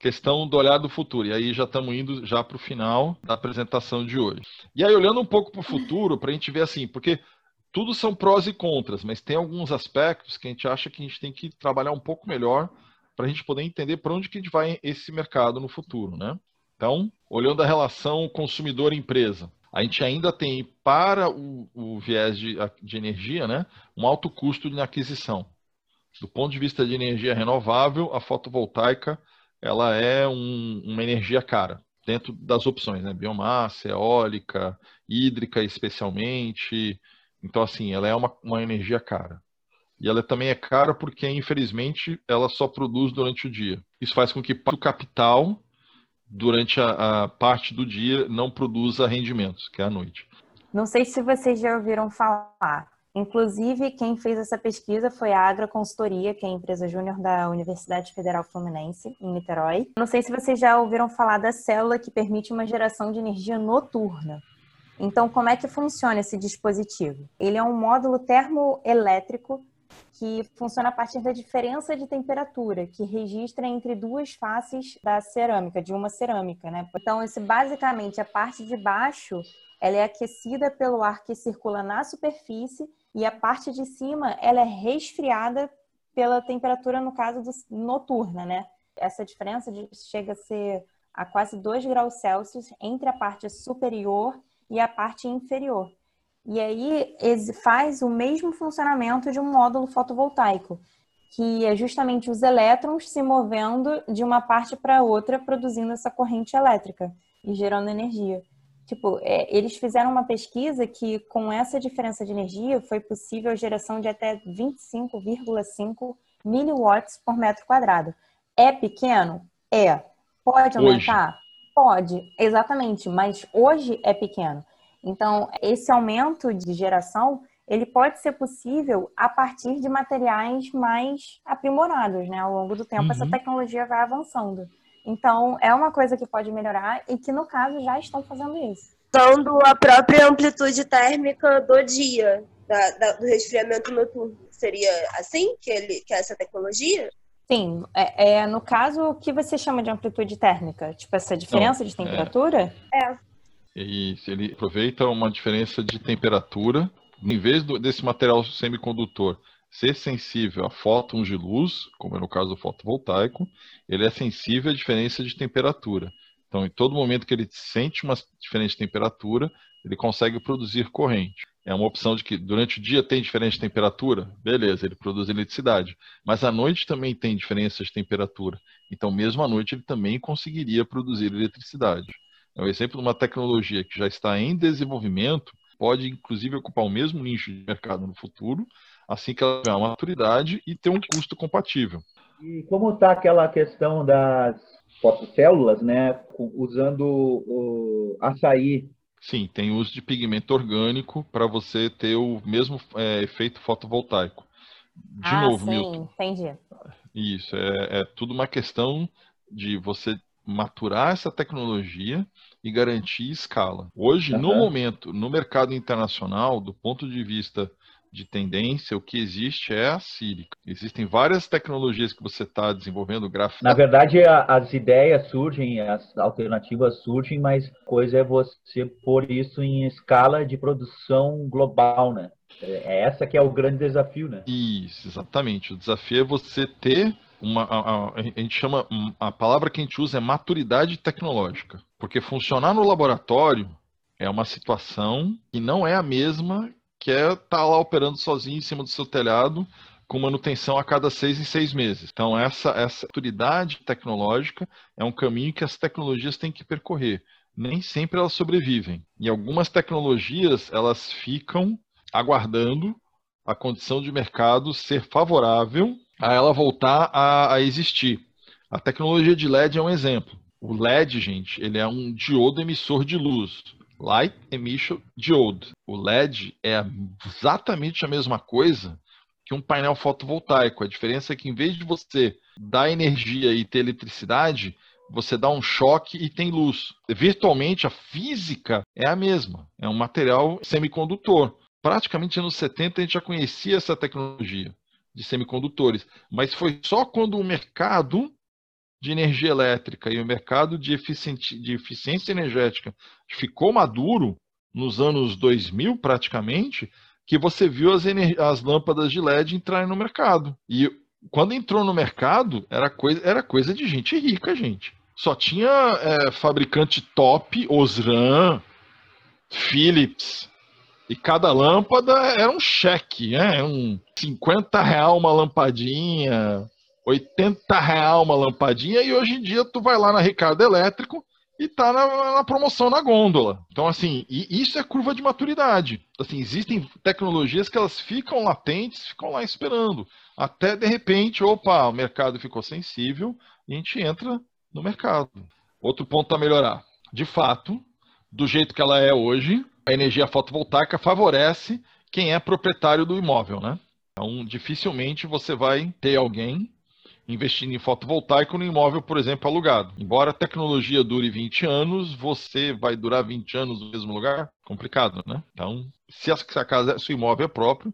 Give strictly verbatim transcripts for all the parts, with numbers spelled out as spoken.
Questão do olhar do futuro. E aí já estamos indo já para o final da apresentação de hoje. E aí, olhando um pouco para o futuro, para a gente ver assim, porque tudo são prós e contras, mas tem alguns aspectos que a gente acha que a gente tem que trabalhar um pouco melhor para a gente poder entender para onde que a gente vai esse mercado no futuro, né? Então, olhando a relação consumidor-empresa, a gente ainda tem, para o, o viés de, de energia, né, um alto custo de aquisição. Do ponto de vista de energia renovável, a fotovoltaica ela é um, uma energia cara, dentro das opções, né? Biomassa, eólica, hídrica especialmente. Então, assim, ela é uma, uma energia cara. E ela também é cara porque, infelizmente, ela só produz durante o dia. Isso faz com que o capital, durante a, a parte do dia, não produza rendimentos, que é a noite. Não sei se vocês já ouviram falar. Inclusive, quem fez essa pesquisa foi a Agroconsultoria, que é a empresa júnior da Universidade Federal Fluminense, em Niterói. Não sei se vocês já ouviram falar da célula que permite uma geração de energia noturna. Então, como é que funciona esse dispositivo? Ele é um módulo termoelétrico que funciona a partir da diferença de temperatura, que registra entre duas faces da cerâmica, de uma cerâmica, né? Então, esse, basicamente, a parte de baixo, ela é aquecida pelo ar que circula na superfície e a parte de cima, ela é resfriada pela temperatura, no caso, do, noturna, né? Essa diferença de, chega a ser a quase dois graus Celsius entre a parte superior e a parte inferior. E aí faz o mesmo funcionamento de um módulo fotovoltaico, que é justamente os elétrons se movendo de uma parte para outra, produzindo essa corrente elétrica e gerando energia. Tipo, é, eles fizeram uma pesquisa que com essa diferença de energia foi possível a geração de até vinte e cinco vírgula cinco miliwatts por metro quadrado. É pequeno? É. Pode aumentar? Hoje. Pode, exatamente, mas hoje é pequeno. Então, esse aumento de geração, ele pode ser possível a partir de materiais mais aprimorados, né? Ao longo do tempo, uhum. Essa tecnologia vai avançando. Então, é uma coisa que pode melhorar e que, no caso, já estão fazendo isso. Dando a própria amplitude térmica do dia, da, da, do resfriamento noturno. Seria assim que, ele, que essa tecnologia... Sim, é, é, no caso, o que você chama de amplitude térmica? Tipo, essa diferença Não, de temperatura? É. é. Isso, ele aproveita uma diferença de temperatura. Em vez do, desse material semicondutor ser sensível a fótons de luz, como é no caso do fotovoltaico, ele é sensível à diferença de temperatura. Então, em todo momento que ele sente uma diferença de temperatura, ele consegue produzir corrente. É uma opção de que durante o dia tem diferença de temperatura, beleza, ele produz eletricidade. Mas à noite também tem diferença de temperatura. Então, mesmo à noite, ele também conseguiria produzir eletricidade. É um exemplo de uma tecnologia que já está em desenvolvimento, pode inclusive ocupar o mesmo nicho de mercado no futuro, assim que ela tiver uma maturidade e ter um custo compatível. E como está aquela questão das fotocélulas, né, usando o açaí? Sim, tem uso de pigmento orgânico para você ter o mesmo é, efeito fotovoltaico. De ah, novo, sim, Milton. Entendi. Isso, é, é tudo uma questão de você maturar essa tecnologia e garantir escala. Hoje, uhum. no momento, no mercado internacional, do ponto de vista de tendência, o que existe é a sílica. Existem várias tecnologias que você está desenvolvendo, gráfico. Na verdade, a, as ideias surgem, as alternativas surgem, mas coisa é você pôr isso em escala de produção global, né? É essa que é o grande desafio, né? Isso, exatamente. O desafio é você ter uma... A, a, a gente chama... A palavra que a gente usa é maturidade tecnológica. Porque funcionar no laboratório é uma situação que não é a mesma que é estar lá operando sozinho em cima do seu telhado, com manutenção a cada seis em seis meses. Então, essa, essa maturidade tecnológica é um caminho que as tecnologias têm que percorrer. Nem sempre elas sobrevivem. E algumas tecnologias, elas ficam aguardando a condição de mercado ser favorável a ela voltar a, a existir. A tecnologia de L E D é um exemplo. O L E D, gente, ele é um diodo emissor de luz. Light Emission Diode. O L E D é exatamente a mesma coisa que um painel fotovoltaico. A diferença é que, em vez de você dar energia e ter eletricidade, você dá um choque e tem luz. Virtualmente, a física é a mesma. É um material semicondutor. Praticamente nos setenta a gente já conhecia essa tecnologia de semicondutores, mas foi só quando o mercado de energia elétrica e o mercado de, eficiente, de eficiência energética ficou maduro nos anos dois mil praticamente, que você viu as, as lâmpadas de L E D entrarem no mercado. E quando entrou no mercado, era coisa, era coisa de gente rica, gente. Só tinha é, fabricante top, Osram, Philips, e cada lâmpada era um cheque, né? Um cinquenta real uma lampadinha, oitenta real uma lampadinha, e hoje em dia tu vai lá na Ricardo Elétrico e tá na, na promoção na gôndola. Então, assim, e isso é curva de maturidade. Assim, existem tecnologias que elas ficam latentes, ficam lá esperando, até de repente, opa, o mercado ficou sensível e a gente entra no mercado. Outro ponto a melhorar. De fato, do jeito que ela é hoje, a energia fotovoltaica favorece quem é proprietário do imóvel, né? Então, dificilmente você vai ter alguém investindo em fotovoltaico no imóvel, por exemplo, alugado. Embora a tecnologia dure vinte anos, você vai durar vinte anos no mesmo lugar? Complicado, né? Então, se a casa, se o imóvel é próprio,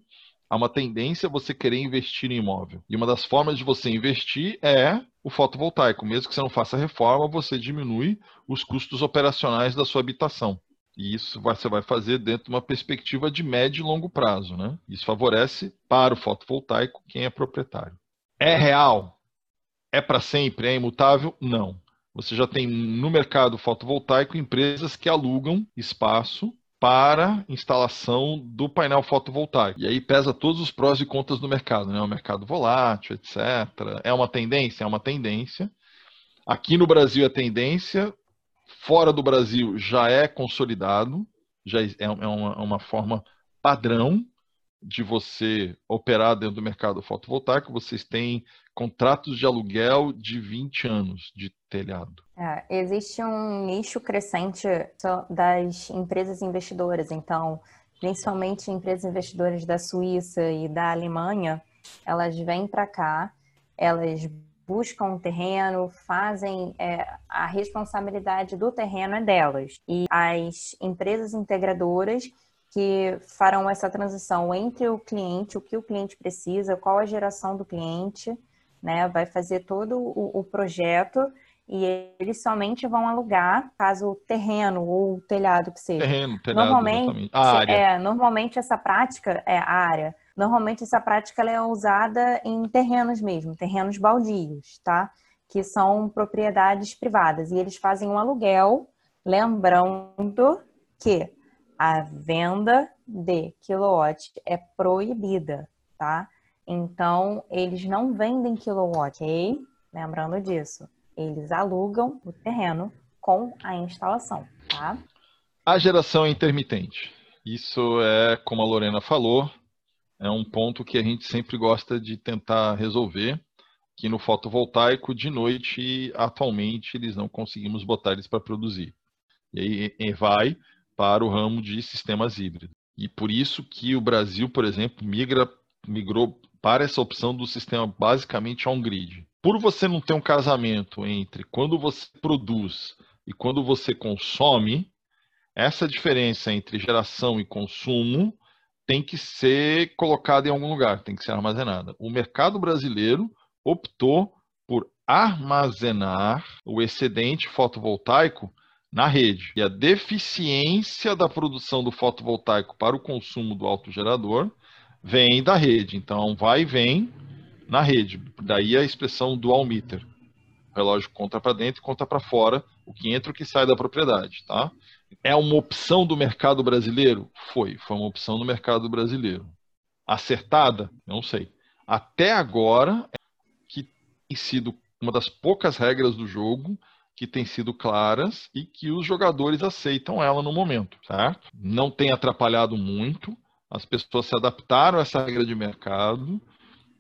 há uma tendência a você querer investir em imóvel. E uma das formas de você investir é o fotovoltaico. Mesmo que você não faça reforma, você diminui os custos operacionais da sua habitação. E isso você vai fazer dentro de uma perspectiva de médio e longo prazo, né? Isso favorece para o fotovoltaico quem é proprietário. É real? É para sempre? É imutável? Não. Você já tem no mercado fotovoltaico empresas que alugam espaço para instalação do painel fotovoltaico. E aí pesa todos os prós e contras do mercado, né? O mercado volátil, etcétera. É uma tendência? É uma tendência. Aqui no Brasil é tendência. Fora do Brasil já é consolidado, já é uma, uma forma padrão de você operar dentro do mercado fotovoltaico. Vocês têm contratos de aluguel de vinte anos de telhado. É, existe um nicho crescente das empresas investidoras. Então, principalmente empresas investidoras da Suíça e da Alemanha, elas vêm para cá, elas buscam um terreno, fazem é, a responsabilidade do terreno é delas. E as empresas integradoras que farão essa transição entre o cliente, o que o cliente precisa, qual a geração do cliente, né? Vai fazer todo o, o projeto e eles somente vão alugar caso o terreno ou o telhado que seja. Terreno, telhado, normalmente, a área. É, normalmente essa prática é a área. Normalmente essa prática ela é usada em terrenos mesmo, terrenos baldios, tá? Que são propriedades privadas e eles fazem um aluguel, lembrando que a venda de quilowatt é proibida, tá? Então, eles não vendem quilowatt, ok? Lembrando disso. Eles alugam o terreno com a instalação, tá? A geração é intermitente. Isso é, como a Lorena falou, é um ponto que a gente sempre gosta de tentar resolver, que no fotovoltaico, de noite, atualmente, eles não conseguimos botar eles para produzir. E aí vai para o ramo de sistemas híbridos. E por isso que o Brasil, por exemplo, migra, migrou para essa opção do sistema basicamente on-grid. Por você não ter um casamento entre quando você produz e quando você consome, essa diferença entre geração e consumo tem que ser colocada em algum lugar, tem que ser armazenada. O mercado brasileiro optou por armazenar o excedente fotovoltaico na rede. E a deficiência da produção do fotovoltaico para o consumo do autogerador vem da rede. Então, vai e vem na rede. Daí a expressão dual meter. O relógio conta para dentro e conta para fora, o que entra e o que sai da propriedade. Tá? É uma opção do mercado brasileiro? Foi. Foi uma opção do mercado brasileiro. Acertada? Não sei. Até agora, que tem sido uma das poucas regras do jogo que tem sido claras e que os jogadores aceitam ela no momento, certo? Não tem atrapalhado muito, as pessoas se adaptaram a essa regra de mercado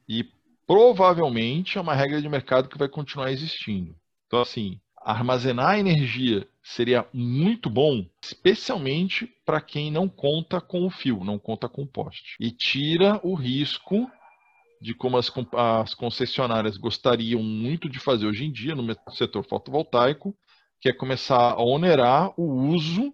e provavelmente é uma regra de mercado que vai continuar existindo. Então, assim, armazenar energia seria muito bom, especialmente para quem não conta com o fio, não conta com o poste. E tira o risco de como as, as concessionárias gostariam muito de fazer hoje em dia no setor fotovoltaico, que é começar a onerar o uso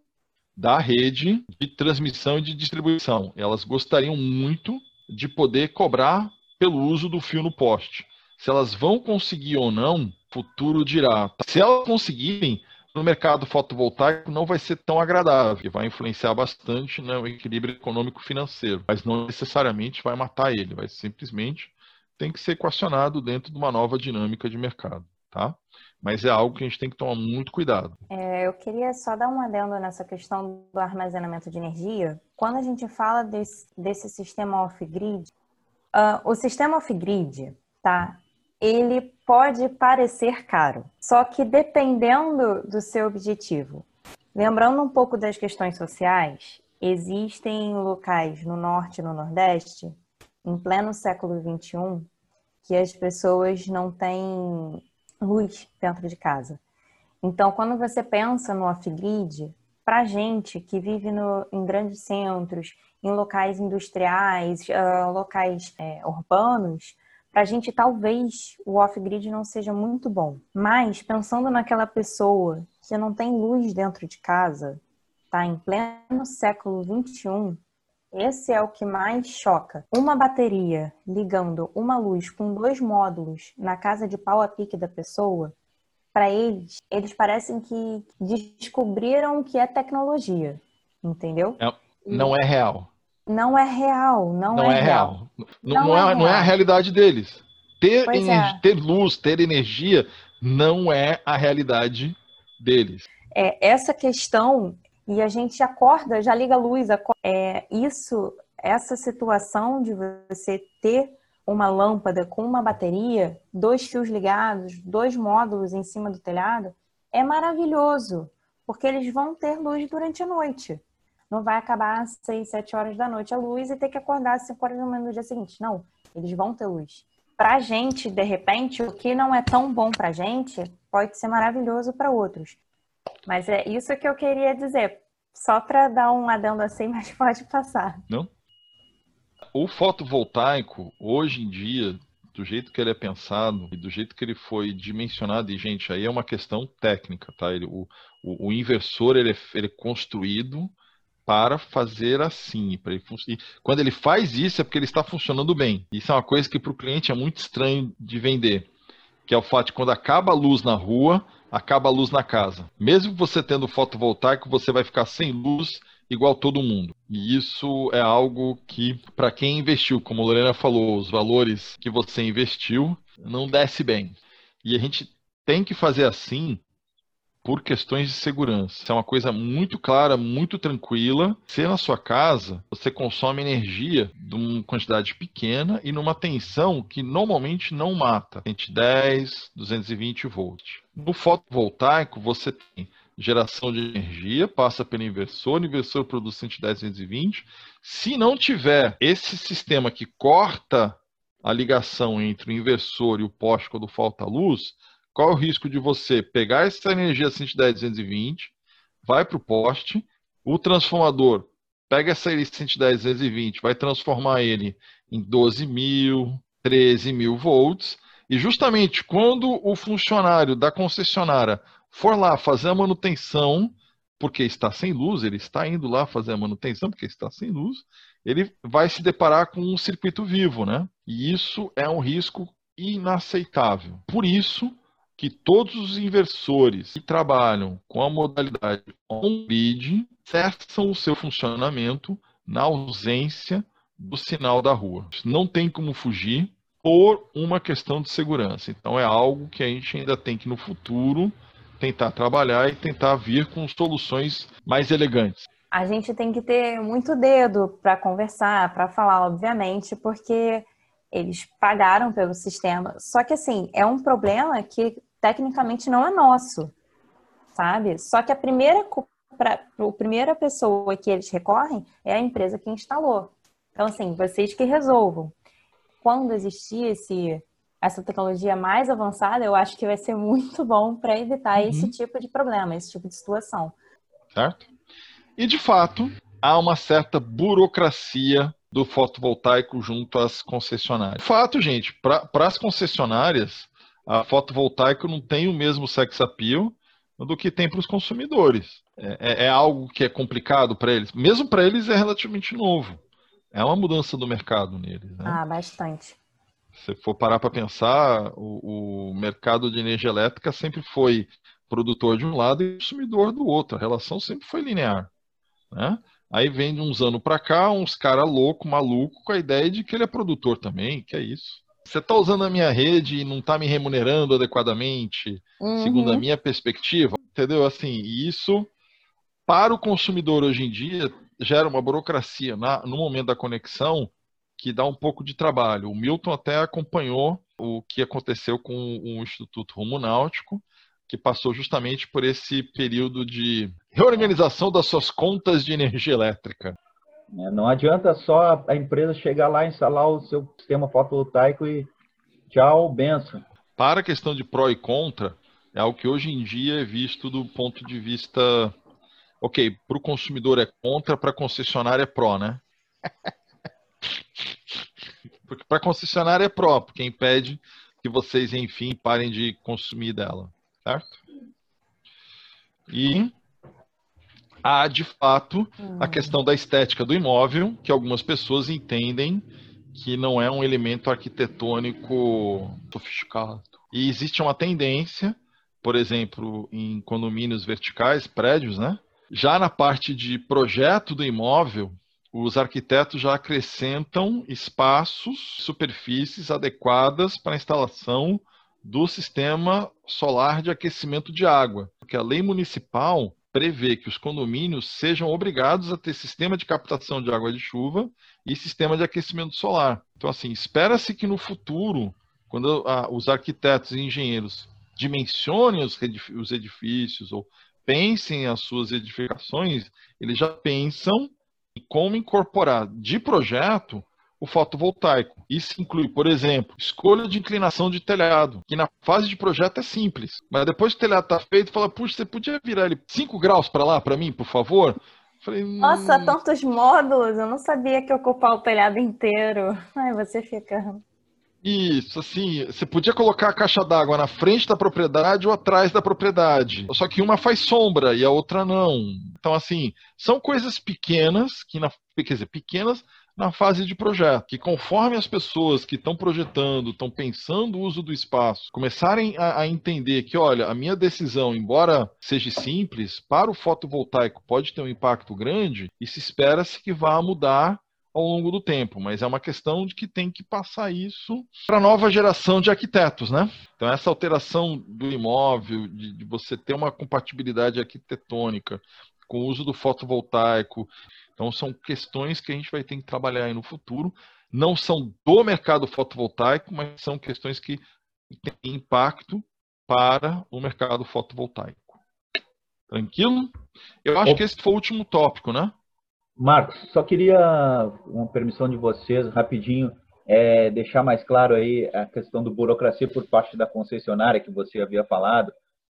da rede de transmissão e de distribuição. Elas gostariam muito de poder cobrar pelo uso do fio no poste. Se elas vão conseguir ou não, futuro dirá. Se elas conseguirem, no mercado fotovoltaico não vai ser tão agradável, vai influenciar bastante, né, o equilíbrio econômico-financeiro, mas não necessariamente vai matar ele, vai simplesmente tem que ser equacionado dentro de uma nova dinâmica de mercado, tá? Mas é algo que a gente tem que tomar muito cuidado. É, eu queria só dar um adendo nessa questão do armazenamento de energia. Quando a gente fala desse, desse sistema off-grid, uh, o sistema off-grid, tá? Ele pode parecer caro, só que dependendo do seu objetivo. Lembrando um pouco das questões sociais, existem locais no norte e no nordeste, em pleno século vinte e um, que as pessoas não têm luz dentro de casa. Então, quando você pensa no off-grid, para gente que vive no, em grandes centros, em locais industriais, uh, locais é, urbanos, para a gente, talvez, o off-grid não seja muito bom. Mas, pensando naquela pessoa que não tem luz dentro de casa, tá? Em pleno século vinte e um, esse é o que mais choca. Uma bateria ligando uma luz com dois módulos na casa de pau a pique da pessoa, para eles, eles parecem que descobriram o que é tecnologia, entendeu? Não, não é real. Não é real, não, não é, é real. real. Não, não, é, é real. Não é a realidade deles. Ter, energia, é. ter luz, ter energia, não é a realidade deles. É, essa questão, e a gente acorda, já liga a luz, acorda. É, isso, essa situação de você ter uma lâmpada com uma bateria, dois fios ligados, dois módulos em cima do telhado, é maravilhoso, porque eles vão ter luz durante a noite. Não vai acabar às seis, sete horas da noite a luz e ter que acordar às cinco horas da manhã no dia seguinte. Não, eles vão ter luz. Pra gente, de repente, o que não é tão bom pra gente, pode ser maravilhoso para outros. Mas é isso que eu queria dizer. Só para dar um adendo assim, mas pode passar. Não? O fotovoltaico, hoje em dia, do jeito que ele é pensado e do jeito que ele foi dimensionado, e, gente, aí é uma questão técnica, tá? Ele, o, o, o inversor, ele é, ele é construído para fazer assim. Para ele fun... E quando ele faz isso, é porque ele está funcionando bem. Isso é uma coisa que para o cliente é muito estranho de vender, que é o fato de quando acaba a luz na rua, acaba a luz na casa. Mesmo você tendo fotovoltaico, você vai ficar sem luz igual todo mundo. E isso é algo que, para quem investiu, como a Lorena falou, os valores que você investiu, não desce bem. E a gente tem que fazer assim, por questões de segurança. Isso é uma coisa muito clara, muito tranquila. Se na sua casa, você consome energia de uma quantidade pequena e numa tensão que normalmente não mata. cento e dez, duzentos e vinte volts. No fotovoltaico, você tem geração de energia, passa pelo inversor, o inversor produz cento e dez, duzentos e vinte. Se não tiver esse sistema que corta a ligação entre o inversor e o poste quando falta luz, qual é o risco de você pegar essa energia cento e dez, duzentos e vinte, vai para o poste, o transformador pega essa cento e dez, duzentos e vinte, vai transformar ele em doze mil, treze mil volts, e justamente quando o funcionário da concessionária for lá fazer a manutenção, porque está sem luz, ele está indo lá fazer a manutenção porque está sem luz, ele vai se deparar com um circuito vivo, né? E isso é um risco inaceitável. Por isso que todos os inversores que trabalham com a modalidade on-grid cessam o seu funcionamento na ausência do sinal da rua. Não tem como fugir por uma questão de segurança. Então é algo que a gente ainda tem que, no futuro, tentar trabalhar e tentar vir com soluções mais elegantes. A gente tem que ter muito dedo para conversar, para falar, obviamente, porque eles pagaram pelo sistema. Só que, assim, é um problema que tecnicamente não é nosso, sabe? Só que a primeira, pra, a primeira pessoa que eles recorrem é a empresa que instalou. Então, assim, vocês que resolvam. Quando existir esse, essa tecnologia mais avançada, eu acho que vai ser muito bom para evitar uhum. esse tipo de problema, esse tipo de situação. Certo? E, de fato, há uma certa burocracia do fotovoltaico junto às concessionárias. Fato, gente, para as concessionárias, a fotovoltaico não tem o mesmo sex appeal do que tem para os consumidores. É, é algo que é complicado para eles. Mesmo para eles é relativamente novo. É uma mudança do mercado neles, né? Ah, bastante. Se for parar para pensar, o, o mercado de energia elétrica sempre foi produtor de um lado e consumidor do outro. A relação sempre foi linear, né? Aí vem de uns anos para cá, uns caras loucos, malucos, com a ideia de que ele é produtor também, que é isso. Você está usando a minha rede e não está me remunerando adequadamente, uhum. segundo a minha perspectiva, entendeu? Assim, isso, para o consumidor hoje em dia, gera uma burocracia na, no momento da conexão que dá um pouco de trabalho. O Milton até acompanhou o que aconteceu com o Instituto Rumo Náutico, que passou justamente por esse período de reorganização das suas contas de energia elétrica. Não adianta só a empresa chegar lá, instalar o seu sistema fotovoltaico e tchau, benção. Para a questão de pró e contra, é algo que hoje em dia é visto do ponto de vista... Ok, para o consumidor é contra, para a concessionária é pró, né? Porque para a concessionária é pró, porque impede que vocês, enfim, parem de consumir dela, certo? E... há, de fato, a questão da estética do imóvel, que algumas pessoas entendem que não é um elemento arquitetônico sofisticado. E existe uma tendência, por exemplo, em condomínios verticais, prédios, né? Já na parte de projeto do imóvel, os arquitetos já acrescentam espaços, superfícies adequadas para a instalação do sistema solar de aquecimento de água. Porque a lei municipal prevê que os condomínios sejam obrigados a ter sistema de captação de água de chuva e sistema de aquecimento solar. Então, assim, espera-se que no futuro, quando a, os arquitetos e engenheiros dimensionem os, os edifícios ou pensem as suas edificações, eles já pensam em como incorporar de projeto o fotovoltaico. Isso inclui, por exemplo, escolha de inclinação de telhado, que na fase de projeto é simples. Mas depois que o telhado está feito, fala, puxa, você podia virar ele cinco graus para lá, para mim, por favor? Falei, nossa, hum... tantos módulos, eu não sabia que ocupar o telhado inteiro. Ai, você fica... Isso, assim, você podia colocar a caixa d'água na frente da propriedade ou atrás da propriedade. Só que uma faz sombra e a outra não. Então, assim, são coisas pequenas, que na... quer dizer, pequenas... na fase de projeto, que conforme as pessoas que estão projetando, estão pensando o uso do espaço, começarem a, a entender que, olha, a minha decisão, embora seja simples, para o fotovoltaico pode ter um impacto grande, e se espera-se que vá mudar ao longo do tempo, mas é uma questão de que tem que passar isso para a nova geração de arquitetos, né? Então essa alteração do imóvel, de, de você ter uma compatibilidade arquitetônica com o uso do fotovoltaico. Então, são questões que a gente vai ter que trabalhar aí no futuro. Não são do mercado fotovoltaico, mas são questões que têm impacto para o mercado fotovoltaico. Tranquilo? Eu acho que esse foi o último tópico, né? Marcos, só queria uma permissão de vocês, rapidinho, é, deixar mais claro aí a questão do burocracia por parte da concessionária que você havia falado.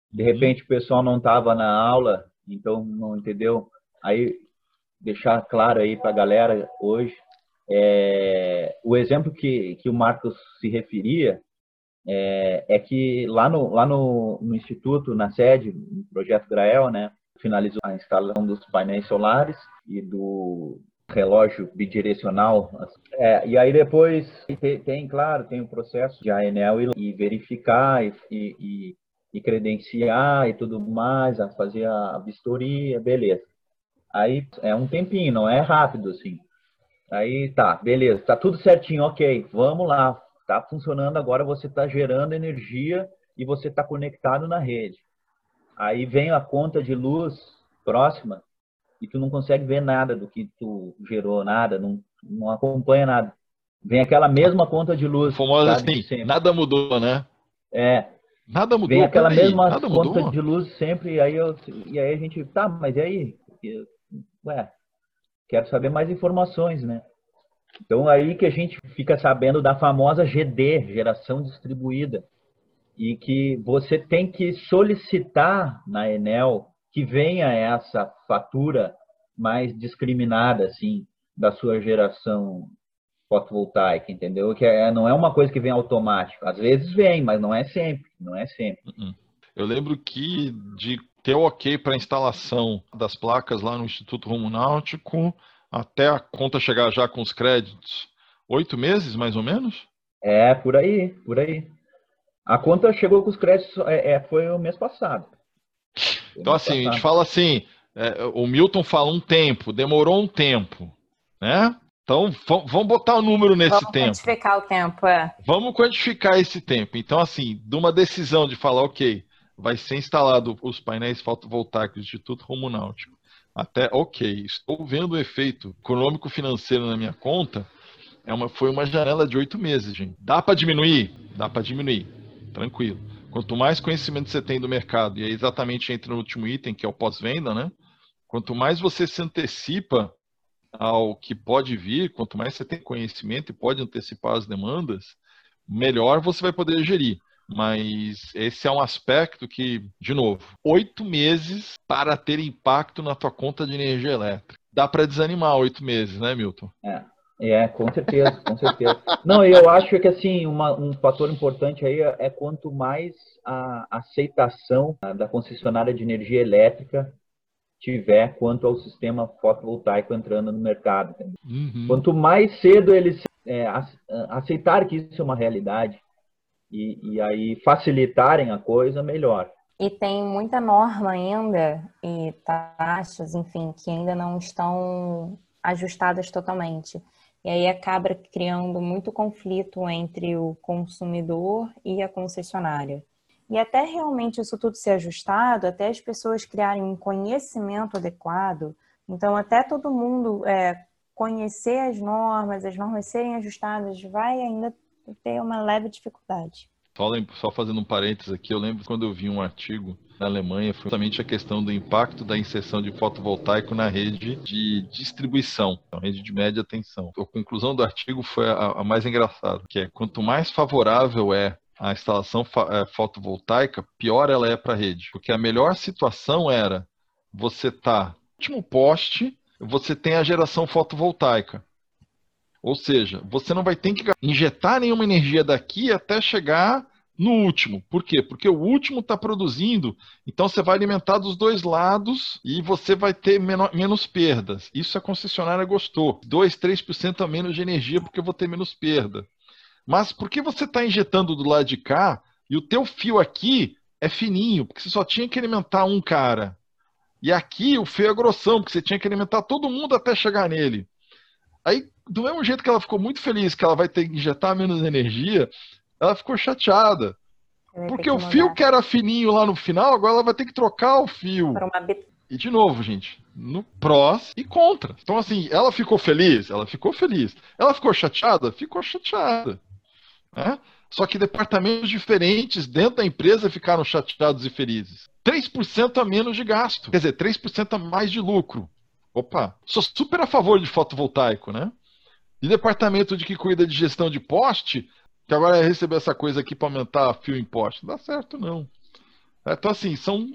De repente, o pessoal não estava na aula... então, não entendeu? Aí, deixar claro aí para a galera hoje, é, o exemplo que, que o Marcos se referia é, é que lá, no, lá no, no Instituto, na sede, no Projeto Grael, né, finalizou a instalação dos painéis solares e do relógio bidirecional. É, e aí depois, tem, tem, claro, tem o processo de a ANEEL ir, e verificar e... e e credenciar e tudo mais, a fazer a vistoria, beleza. Aí é um tempinho, não é rápido assim. Aí tá, beleza, tá tudo certinho, ok, vamos lá, tá funcionando agora, você tá gerando energia e você tá conectado na rede. Aí vem a conta de luz próxima e tu não consegue ver nada do que tu gerou, nada, não, não acompanha nada. Vem aquela mesma conta de luz. Famosa assim, nada mudou, né? É. Nada mudou. Vem aquela mesma conta de luz sempre, aí eu, e aí a gente, tá, mas e aí? Ué, quero saber mais informações, né? Então aí que a gente fica sabendo da famosa G D, geração distribuída, e que você tem que solicitar na ANEEL que venha essa fatura mais discriminada, assim, da sua geração fotovoltaica, entendeu? Que é, não é uma coisa que vem automático. Às vezes vem, mas não é sempre, não é sempre. Eu lembro que de ter o ok para a instalação das placas lá no Instituto Rumo Náutico, até a conta chegar já com os créditos, oito meses mais ou menos? É, por aí, por aí. A conta chegou com os créditos, é, é, foi o mês passado. Foi então, mês assim, passado. A gente fala assim, é, o Milton fala um tempo, demorou um tempo, né? Então, vamos botar o número nesse vamos tempo. Vamos quantificar o tempo, é. Vamos quantificar esse tempo. Então, assim, de uma decisão de falar, ok, vai ser instalado os painéis fotovoltaicos do Instituto Rumo Náutico, até, ok, estou vendo o efeito econômico-financeiro na minha conta, é uma, foi uma janela de oito meses, gente. Dá para diminuir? Dá para diminuir, tranquilo. Quanto mais conhecimento você tem do mercado, e aí exatamente entra no último item, que é o pós-venda, né? Quanto mais você se antecipa ao que pode vir, quanto mais você tem conhecimento e pode antecipar as demandas, melhor você vai poder gerir. Mas esse é um aspecto que, de novo, oito meses para ter impacto na tua conta de energia elétrica. Dá para desanimar oito meses, né, Milton? É, é, com certeza, com certeza. Não, eu acho que assim, uma, um fator importante aí é quanto mais a aceitação da concessionária de energia elétrica tiver quanto ao sistema fotovoltaico entrando no mercado. Uhum. Quanto mais cedo eles é, aceitar que isso é uma realidade e, e aí facilitarem a coisa, melhor. E tem muita norma ainda e taxas, enfim, que ainda não estão ajustadas totalmente. E aí acaba criando muito conflito entre o consumidor e a concessionária. E até realmente isso tudo ser ajustado, até as pessoas criarem um conhecimento adequado, então até todo mundo é, conhecer as normas, as normas serem ajustadas, vai ainda ter uma leve dificuldade. Só, só fazendo um parênteses aqui, eu lembro quando eu vi um artigo na Alemanha, foi justamente a questão do impacto da inserção de fotovoltaico na rede de distribuição, na rede de média tensão. A conclusão do artigo foi a, a mais engraçada, que é quanto mais favorável é a instalação fotovoltaica, pior ela é para a rede. Porque a melhor situação era você estar tá no último poste, você tem a geração fotovoltaica. Ou seja, você não vai ter que injetar nenhuma energia daqui até chegar no último. Por quê? Porque o último está produzindo, então você vai alimentar dos dois lados e você vai ter menor, menos perdas. Isso a concessionária gostou. dois, três por cento a menos de energia porque eu vou ter menos perda. Mas por que você está injetando do lado de cá e o teu fio aqui é fininho? Porque você só tinha que alimentar um cara. E aqui o fio é grossão, porque você tinha que alimentar todo mundo até chegar nele. Aí, do mesmo jeito que ela ficou muito feliz que ela vai ter que injetar menos energia, ela ficou chateada. Porque o fio que era fininho lá no final, agora ela vai ter que trocar o fio. E de novo, gente, no prós e contra. Então, assim, ela ficou feliz? Ela ficou feliz. Ela ficou chateada? Ficou chateada. É? Só que departamentos diferentes dentro da empresa ficaram chateados e felizes. três por cento a menos de gasto, quer dizer, três por cento a mais de lucro. Opa, sou super a favor de fotovoltaico, né? E departamento de que cuida de gestão de poste, que agora é receber essa coisa aqui para aumentar fio em poste. Não dá certo, não. Então, assim, são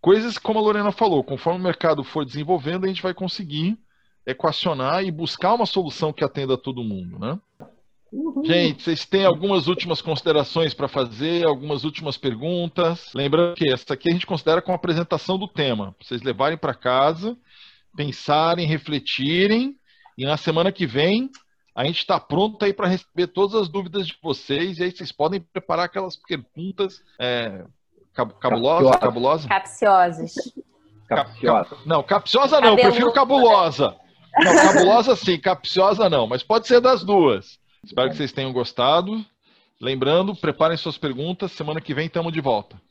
coisas como a Lorena falou, conforme o mercado for desenvolvendo, a gente vai conseguir equacionar e buscar uma solução que atenda a todo mundo, né? Uhum. Gente, vocês têm algumas últimas considerações para fazer, algumas últimas perguntas. Lembrando que essa aqui a gente considera como apresentação do tema. Pra vocês levarem para casa, pensarem, refletirem. E na semana que vem, a gente está pronto aí para receber todas as dúvidas de vocês. E aí vocês podem preparar aquelas perguntas é, cab cabulosas. Cabulosa? Capciosas. Capciosa. Cap não, capciosa não, Cabeludo. Prefiro cabulosa. Não, cabulosa sim, capciosa não, mas pode ser das duas. Espero que vocês tenham gostado. Lembrando, preparem suas perguntas. Semana que vem estamos de volta.